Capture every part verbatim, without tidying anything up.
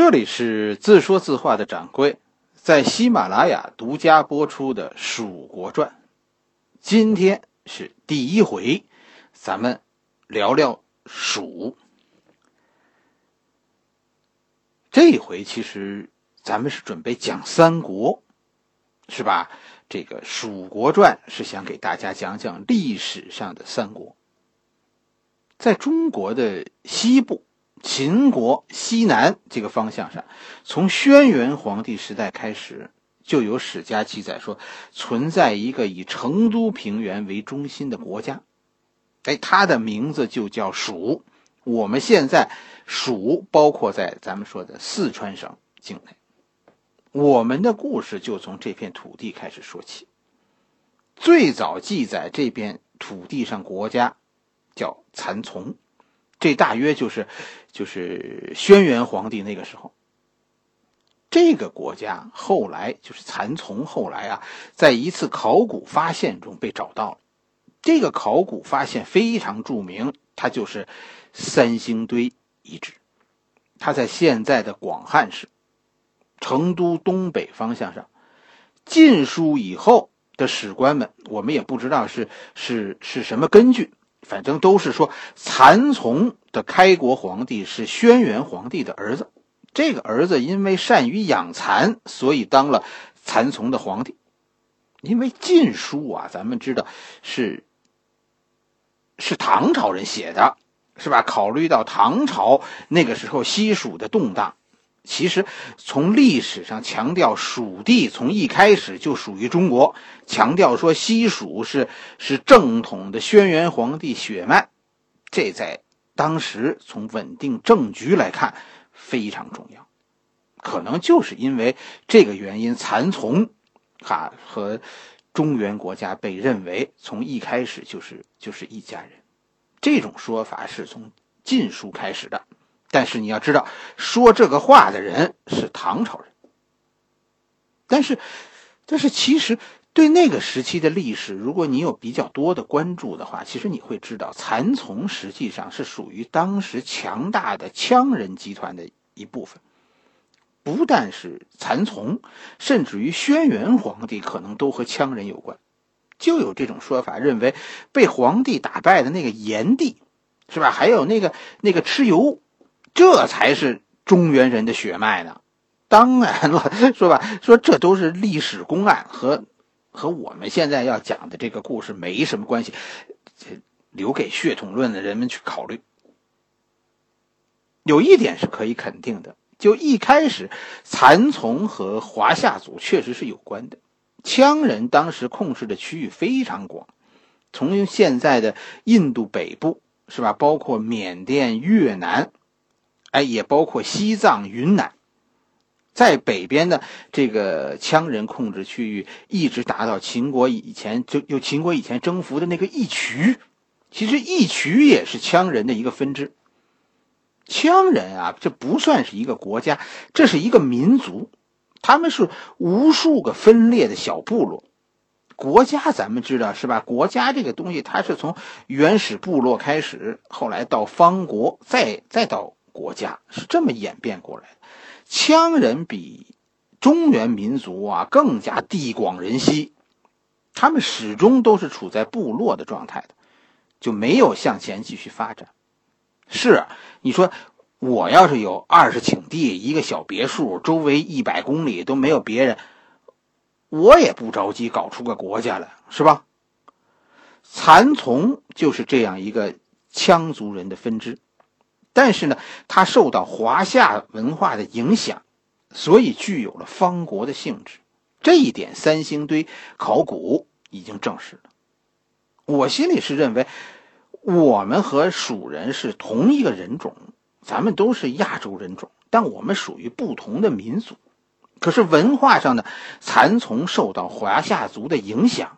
这里是自说自话的掌柜在喜马拉雅独家播出的《蜀国传》，今天是第一回，咱们聊聊蜀。这一回其实咱们是准备讲三国，是吧？这个《蜀国传》是想给大家讲讲历史上的三国。在中国的西部，秦国西南这个方向上，从轩辕皇帝时代开始，就有史家记载说存在一个以成都平原为中心的国家，哎，它的名字就叫蜀。我们现在蜀包括在咱们说的四川省境内。我们的故事就从这片土地开始说起。最早记载这片土地上国家叫蚕丛，这大约就是就是轩辕皇帝那个时候。这个国家后来就是蚕丛，后来啊，在一次考古发现中被找到了。这个考古发现非常著名，它就是三星堆遗址。它在现在的广汉市成都东北方向上。晋书以后的史官们，我们也不知道是是是什么根据，反正都是说蚕丛的开国皇帝是轩辕皇帝的儿子，这个儿子因为善于养蚕，所以当了蚕丛的皇帝。因为晋书啊，咱们知道是是唐朝人写的，是吧？考虑到唐朝那个时候西蜀的动荡，其实从历史上强调蜀地从一开始就属于中国，强调说西蜀是是正统的轩辕皇帝血脉，这在当时从稳定政局来看非常重要。可能就是因为这个原因，蚕丛啊和中原国家被认为从一开始就是就是一家人。这种说法是从晋书开始的。但是你要知道，说这个话的人是唐朝人。但是但是其实对那个时期的历史，如果你有比较多的关注的话，其实你会知道蚕丛实际上是属于当时强大的羌人集团的一部分。不但是蚕丛，甚至于轩辕皇帝可能都和羌人有关。就有这种说法认为，被皇帝打败的那个炎帝，是吧？还有那个那个蚩尤，这才是中原人的血脉呢。当然了，说吧，说这都是历史公案，和和我们现在要讲的这个故事没什么关系，留给血统论的人们去考虑。有一点是可以肯定的，就一开始蚕丛和华夏族确实是有关的。羌人当时控制的区域非常广，从现在的印度北部，是吧，包括缅甸、越南，哎，也包括西藏、云南，在北边的这个羌人控制区域，一直达到秦国以前，就由秦国以前征服的那个义渠。其实义渠也是羌人的一个分支。羌人啊，这不算是一个国家，这是一个民族，他们是无数个分裂的小部落。国家咱们知道，是吧？国家这个东西，它是从原始部落开始，后来到方国，再再到国家，是这么演变过来的。羌人比中原民族啊更加地广人稀，他们始终都是处在部落的状态的，就没有向前继续发展。是，你说我要是有二十顷地，一个小别墅，周围一百公里都没有别人，我也不着急搞出个国家来，是吧？蚕丛就是这样一个羌族人的分支。但是呢，它受到华夏文化的影响，所以具有了方国的性质。这一点三星堆考古已经证实了。我心里是认为我们和蜀人是同一个人种，咱们都是亚洲人种，但我们属于不同的民族。可是文化上呢，蚕丛受到华夏族的影响，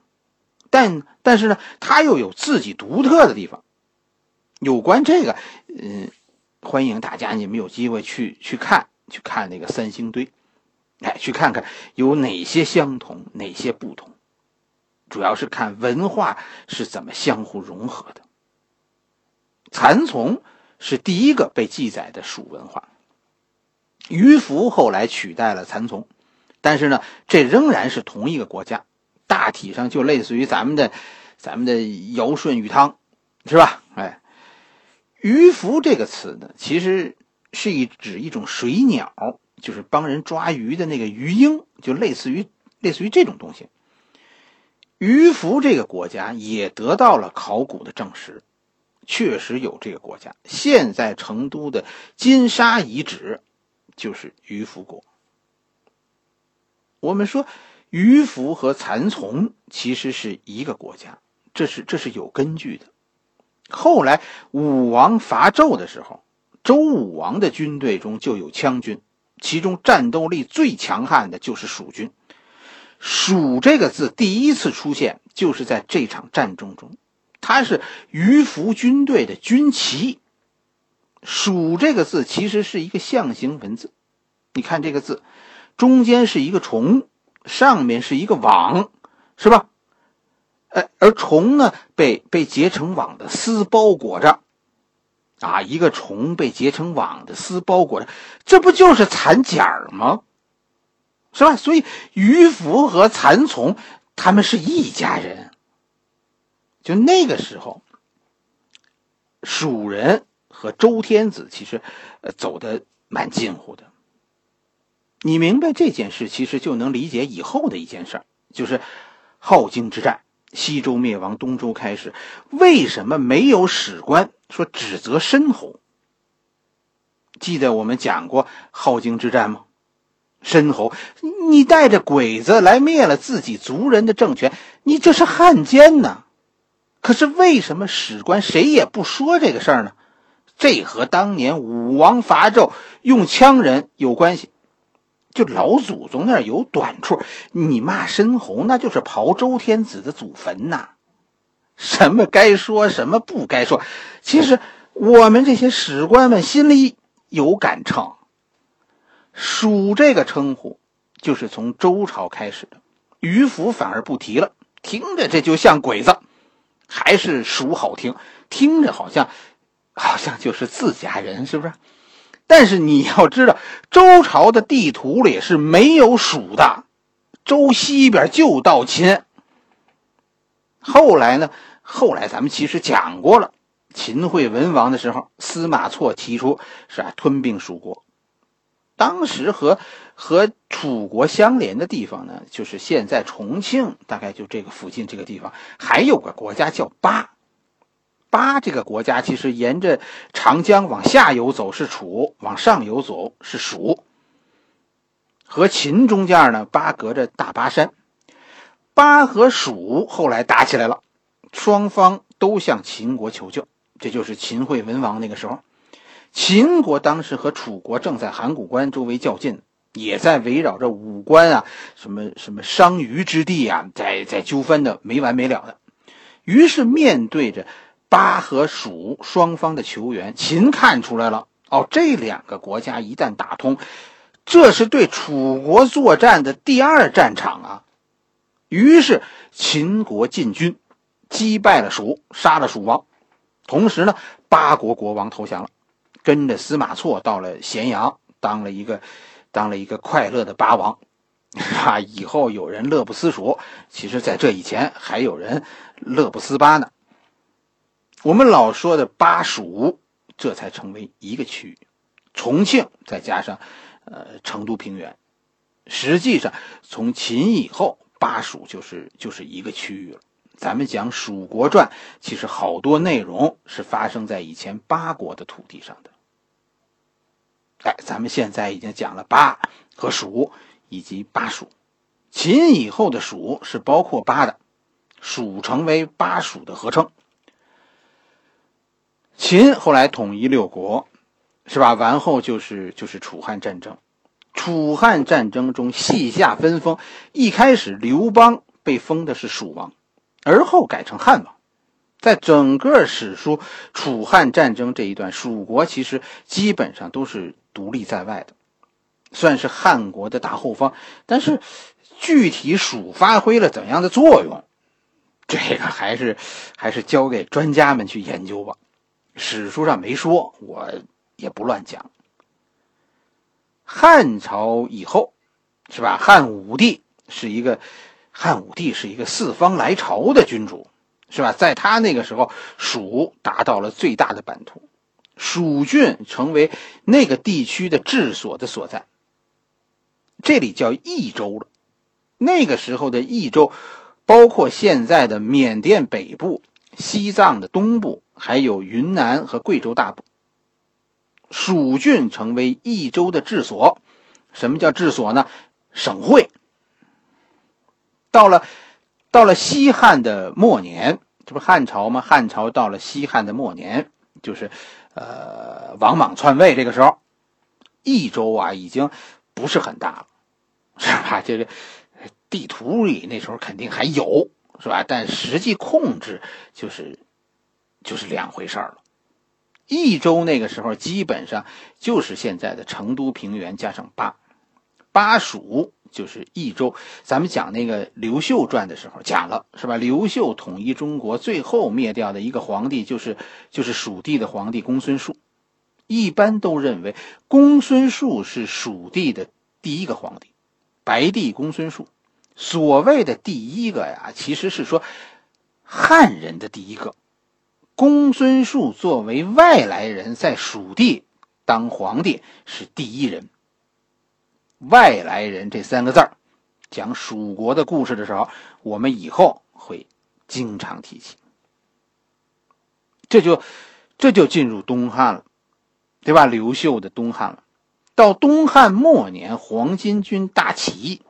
但但是呢，它又有自己独特的地方。有关这个，嗯，欢迎大家你们有机会去去看去看那个三星堆，哎，去看看有哪些相同，哪些不同，主要是看文化是怎么相互融合的。蚕丛是第一个被记载的蜀文化，于福后来取代了蚕丛，但是呢，这仍然是同一个国家，大体上就类似于咱们的咱们的尧舜禹汤，是吧？哎，鱼凫这个词呢，其实是一指一种水鸟，就是帮人抓鱼的那个鱼鹰，就类似于类似于这种东西。鱼凫这个国家也得到了考古的证实，确实有这个国家。现在成都的金沙遗址就是鱼凫国。我们说鱼凫和蚕丛其实是一个国家，这是这是有根据的。后来武王伐纣的时候，周武王的军队中就有羌军，其中战斗力最强悍的就是蜀军。蜀这个字第一次出现就是在这场战争中，它是鱼凫军队的军旗。蜀这个字其实是一个象形文字，你看这个字中间是一个虫，上面是一个网，是吧？呃，而虫呢，被被结成网的丝包裹着，啊，一个虫被结成网的丝包裹着，这不就是蚕茧吗？是吧？所以鱼凫和蚕丛他们是一家人。就那个时候，蜀人和周天子其实、呃、走得蛮近乎的。你明白这件事，其实就能理解以后的一件事，就是镐京之战，西周灭亡，东周开始，为什么没有史官说指责申侯？记得我们讲过镐京之战吗？申侯，你带着鬼子来灭了自己族人的政权，你这是汉奸呢。可是为什么史官谁也不说这个事儿呢？这和当年武王伐纣用羌人有关系。就老祖宗那儿有短处，你骂申侯那就是刨周天子的祖坟呐、啊。什么该说什么不该说，其实我们这些史官们心里有杆秤。蜀这个称呼就是从周朝开始的，鱼凫反而不提了，听着这就像鬼子，还是蜀好听，听着好像好像就是自家人，是不是？但是你要知道，周朝的地图里是没有蜀的，周西边就到秦。后来呢，后来咱们其实讲过了，秦惠文王的时候，司马错提出是啊吞并蜀国。当时和和楚国相连的地方呢，就是现在重庆大概就这个附近这个地方，还有个国家叫巴。巴这个国家其实沿着长江往下游走是楚，往上游走是蜀。和秦中间呢，巴隔着大巴山。巴和蜀后来打起来了，双方都向秦国求救，这就是秦惠文王那个时候。秦国当时和楚国正在函谷关周围较劲，也在围绕着武关啊，什么什么商於之地啊，在在纠纷的没完没了的。于是面对着巴和蜀双方的球员，秦看出来了，哦，这两个国家一旦打通，这是对楚国作战的第二战场啊。于是秦国进军，击败了蜀，杀了蜀王。同时呢，巴国国王投降了，跟着司马错到了咸阳，当了一个当了一个快乐的巴王。啊，以后有人乐不思蜀，其实在这以前还有人乐不思巴呢。我们老说的巴蜀，这才成为一个区域，重庆再加上呃成都平原，实际上从秦以后，巴蜀就是就是一个区域了。咱们讲《蜀国传》，其实好多内容是发生在以前巴国的土地上的。哎，咱们现在已经讲了巴和蜀以及巴蜀，秦以后的蜀是包括巴的，蜀成为巴蜀的合称。秦后来统一六国，是吧？完后就是就是楚汉战争。楚汉战争中细下分封，一开始刘邦被封的是蜀王，而后改成汉王。在整个史书楚汉战争这一段，蜀国其实基本上都是独立在外的，算是汉国的大后方。但是具体蜀发挥了怎样的作用，这个还是还是交给专家们去研究吧。史书上没说，我也不乱讲。汉朝以后，是吧？汉武帝是一个汉武帝是一个四方来朝的君主，是吧？在他那个时候，蜀达到了最大的版图，蜀郡成为那个地区的治所的所在。这里叫益州了。那个时候的益州包括现在的缅甸北部、西藏的东部，还有云南和贵州大部。蜀郡成为益州的治所。什么叫治所呢？省会。到了到了西汉的末年，这不是汉朝吗？汉朝到了西汉的末年，就是呃王莽篡位，这个时候益州啊已经不是很大了，是吧？这个地图里那时候肯定还有，是吧？但实际控制就是就是两回事了。益州那个时候基本上就是现在的成都平原加上巴巴蜀，就是益州。咱们讲那个刘秀传的时候讲了，是吧？刘秀统一中国最后灭掉的一个皇帝就是就是蜀地的皇帝公孙述。一般都认为公孙述是蜀地的第一个皇帝，白帝公孙述。所谓的第一个呀，其实是说汉人的第一个。公孙述作为外来人在蜀地当皇帝是第一人。外来人这三个字儿，讲蜀国的故事的时候，我们以后会经常提起。这就这就进入东汉了，对吧？刘秀的东汉了。到东汉末年，黄巾军大起义，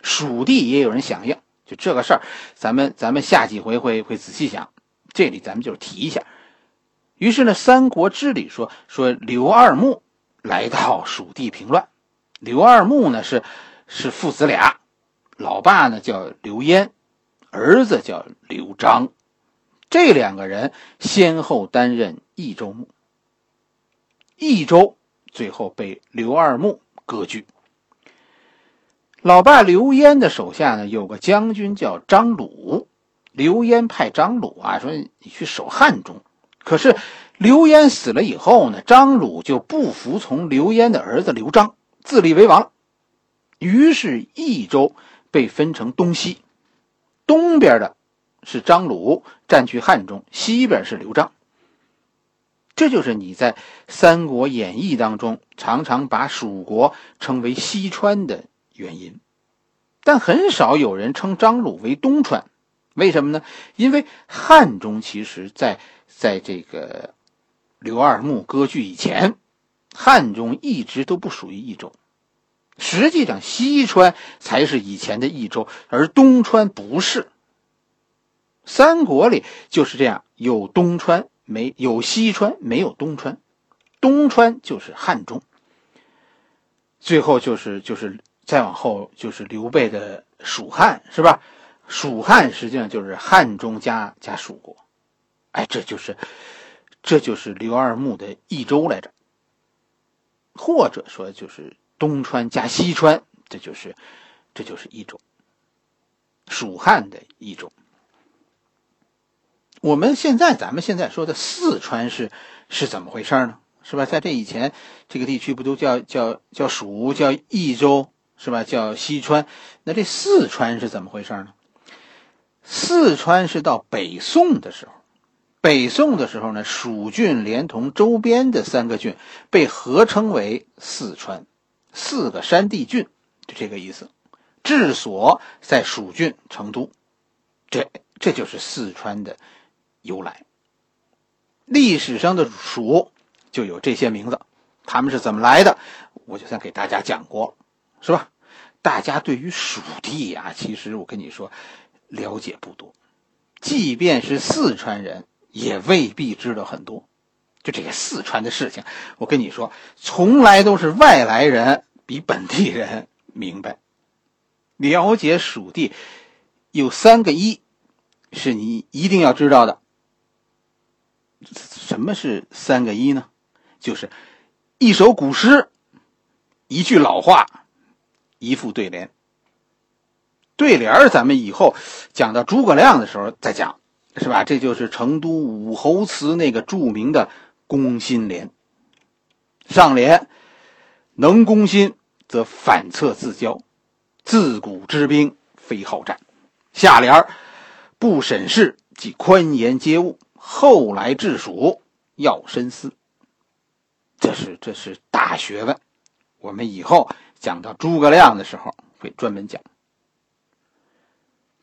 蜀地也有人响应。就这个事儿，咱们咱们下几回会会仔细讲。这里咱们就是提一下。于是呢，《三国志》里说说刘二木来到蜀地平乱。刘二木呢是是父子俩，老爸呢叫刘焉，儿子叫刘璋。这两个人先后担任益州牧。益州最后被刘二木割据。老爸刘焉的手下呢有个将军叫张鲁。刘焉派张鲁啊说你去守汉中，可是刘焉死了以后呢，张鲁就不服从刘焉的儿子刘璋，自立为王了。于是益州被分成东西，东边的是张鲁占据汉中，西边是刘璋。这就是你在《三国演义》当中常常把蜀国称为西川的原因，但很少有人称张鲁为东川。为什么呢？因为汉中其实在在这个刘二木割据以前，汉中一直都不属于益州。实际上西川才是以前的益州，而东川不是。三国里就是这样，有东川没有西川，没有东川。东川就是汉中。最后就是就是再往后就是刘备的蜀汉，是吧？蜀汉实际上就是汉中加加蜀国，哎，这就是这就是刘二木的益州来着，或者说就是东川加西川，这就是这就是益州，蜀汉的益州。我们现在咱们现在说的四川是是怎么回事呢？是吧？在这以前，这个地区不都叫叫叫蜀，叫益州，是吧？叫西川。那这四川是怎么回事呢？四川是到北宋的时候，北宋的时候呢，蜀郡连同周边的三个郡被合称为四川，四个山地郡，就这个意思。治所在蜀郡成都，这这就是四川的由来。历史上的蜀就有这些名字，他们是怎么来的，我就算给大家讲过，是吧？大家对于蜀地啊，其实我跟你说了解不多，即便是四川人也未必知道很多。就这个四川的事情，我跟你说从来都是外来人比本地人明白。了解蜀地有三个一是你一定要知道的。什么是三个一呢？就是一首古诗，一句老话，一副对联。对联咱们以后讲到诸葛亮的时候再讲，是吧？这就是成都武侯祠那个著名的攻心联。上联能攻心，则反侧自交，自古之兵非好战。下联不审视即宽严皆物，后来治蜀要深思。这是这是大学问，我们以后讲到诸葛亮的时候会专门讲。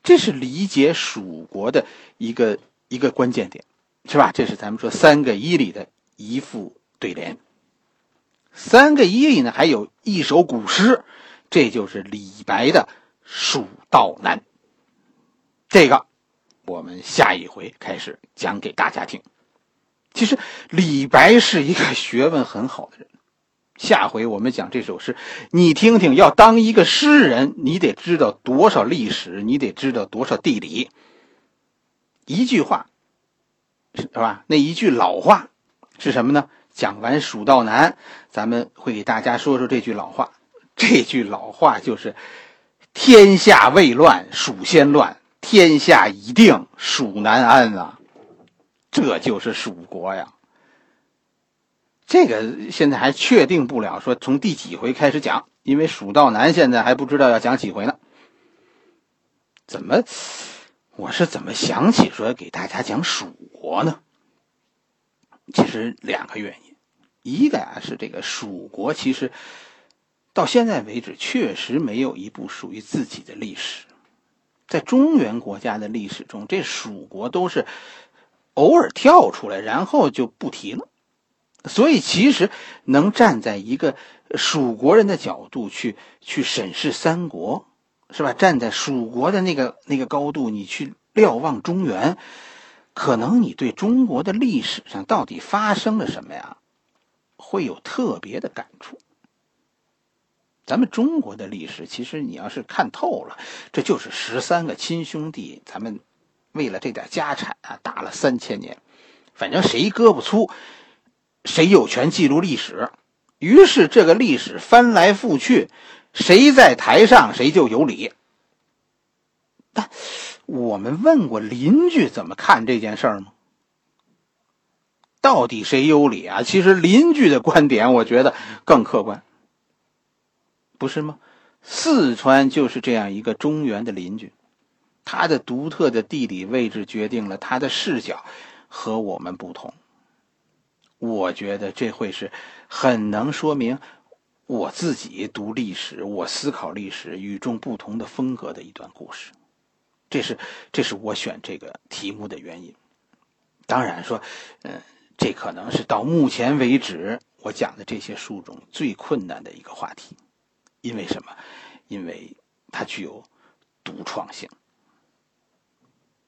这是理解蜀国的一个一个关键点，是吧？这是咱们说三个一里的一副对联。三个一里呢，还有一首古诗，这就是李白的《蜀道难》。这个我们下一回开始讲给大家听。其实李白是一个学问很好的人，下回我们讲这首诗，你听听，要当一个诗人，你得知道多少历史，你得知道多少地理。一句话，是吧？那一句老话是什么呢？讲完《蜀道难》，咱们会给大家说说这句老话。这句老话就是天下未乱，蜀先乱，天下已定，蜀难安啊。这就是蜀国呀。这个现在还确定不了说从第几回开始讲，因为《蜀道难》现在还不知道要讲几回呢。怎么我是怎么想起说给大家讲蜀国呢？其实两个原因，一个啊是这个蜀国其实到现在为止确实没有一部属于自己的历史，在中原国家的历史中，这蜀国都是偶尔跳出来然后就不提了。所以其实能站在一个蜀国人的角度去去审视三国，是吧？站在蜀国的那个那个高度，你去瞭望中原，可能你对中国的历史上到底发生了什么呀，会有特别的感触。咱们中国的历史，其实你要是看透了，这就是十三个亲兄弟，咱们为了这点家产啊，打了三千年。反正谁胳膊粗，谁有权记录历史。于是这个历史翻来覆去，谁在台上谁就有理。但我们问过邻居怎么看这件事儿吗？到底谁有理啊？其实邻居的观点我觉得更客观，不是吗？四川就是这样一个中原的邻居，它的独特的地理位置决定了它的视角和我们不同。我觉得这会是很能说明我自己读历史，我思考历史与众不同的风格的一段故事。这是这是我选这个题目的原因。当然说嗯，这可能是到目前为止我讲的这些书中最困难的一个话题。因为什么？因为它具有独创性。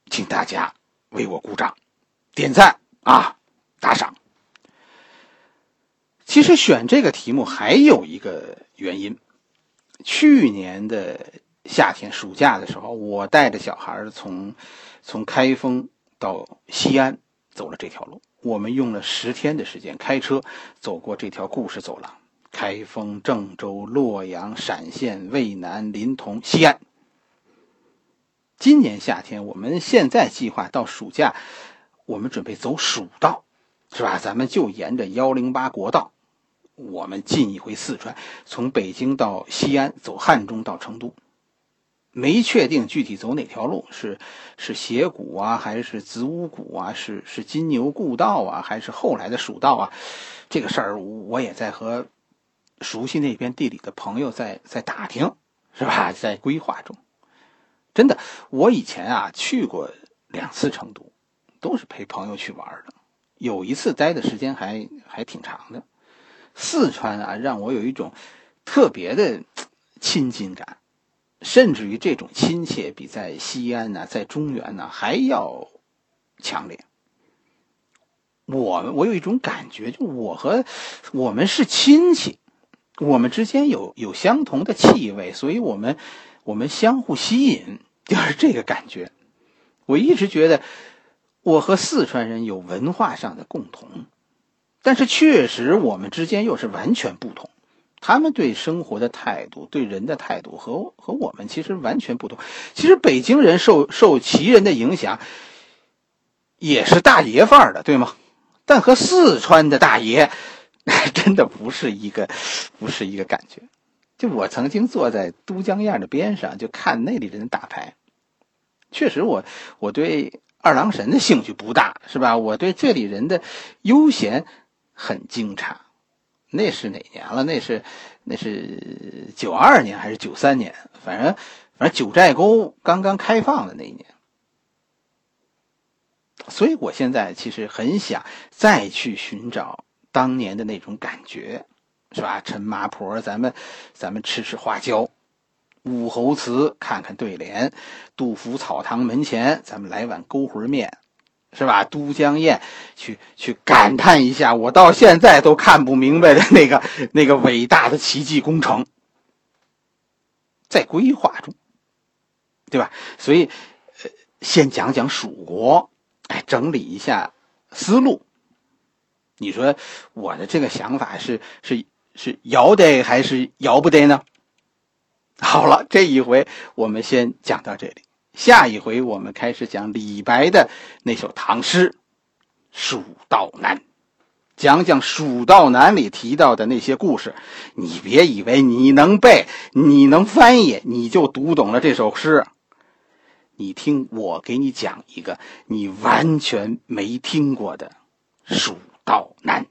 请大家为我鼓掌点赞啊，打赏。其实选这个题目还有一个原因，去年的夏天暑假的时候，我带着小孩从从开封到西安走了这条路，我们用了十天的时间开车走过这条故事走廊，开封、郑州、洛阳、陕县、渭南、临潼、西安。今年夏天我们现在计划到暑假，我们准备走蜀道，是吧？咱们就沿着一零八国道，我们进一回四川，从北京到西安，走汉中到成都。没确定具体走哪条路，是是斜谷啊，还是子午谷啊，是是金牛故道啊，还是后来的蜀道啊？这个事儿我也在和熟悉那边地理的朋友在在打听，是吧？在规划中。真的，我以前啊去过两次成都，都是陪朋友去玩的。有一次待的时间还还挺长的。四川啊，让我有一种特别的亲近感。甚至于这种亲切比在西安啊，在中原啊还要强烈。我我有一种感觉，就我和我们是亲戚，我们之间有有相同的气味，所以我们我们相互吸引，就是这个感觉。我一直觉得我和四川人有文化上的共同，但是确实我们之间又是完全不同。他们对生活的态度，对人的态度和和我们其实完全不同。其实北京人受受齐人的影响也是大爷范儿的，对吗？但和四川的大爷真的不是一个不是一个感觉。就我曾经坐在都江堰的边上，就看那里人打牌。确实我，我我对二郎神的兴趣不大，是吧？我对这里人的悠闲很惊诧。那是哪年了？那是那是九二年还是九三年？反正反正九寨沟刚刚开放的那一年。所以我现在其实很想再去寻找当年的那种感觉，是吧？陈麻婆，咱们咱们吃吃花椒；武侯祠看看对联；杜甫草堂门前，咱们来碗勾魂面，是吧？都江堰去去感叹一下我到现在都看不明白的那个那个伟大的奇迹工程，在规划中，对吧？所以、呃、先讲讲蜀国，哎，整理一下思路。你说我的这个想法是是是摇得还是摇不得呢？好了，这一回我们先讲到这里，下一回我们开始讲李白的那首唐诗《蜀道难》，讲讲《蜀道难》里提到的那些故事。你别以为你能背，你能翻译，你就读懂了这首诗。你听我给你讲一个你完全没听过的《蜀道难》。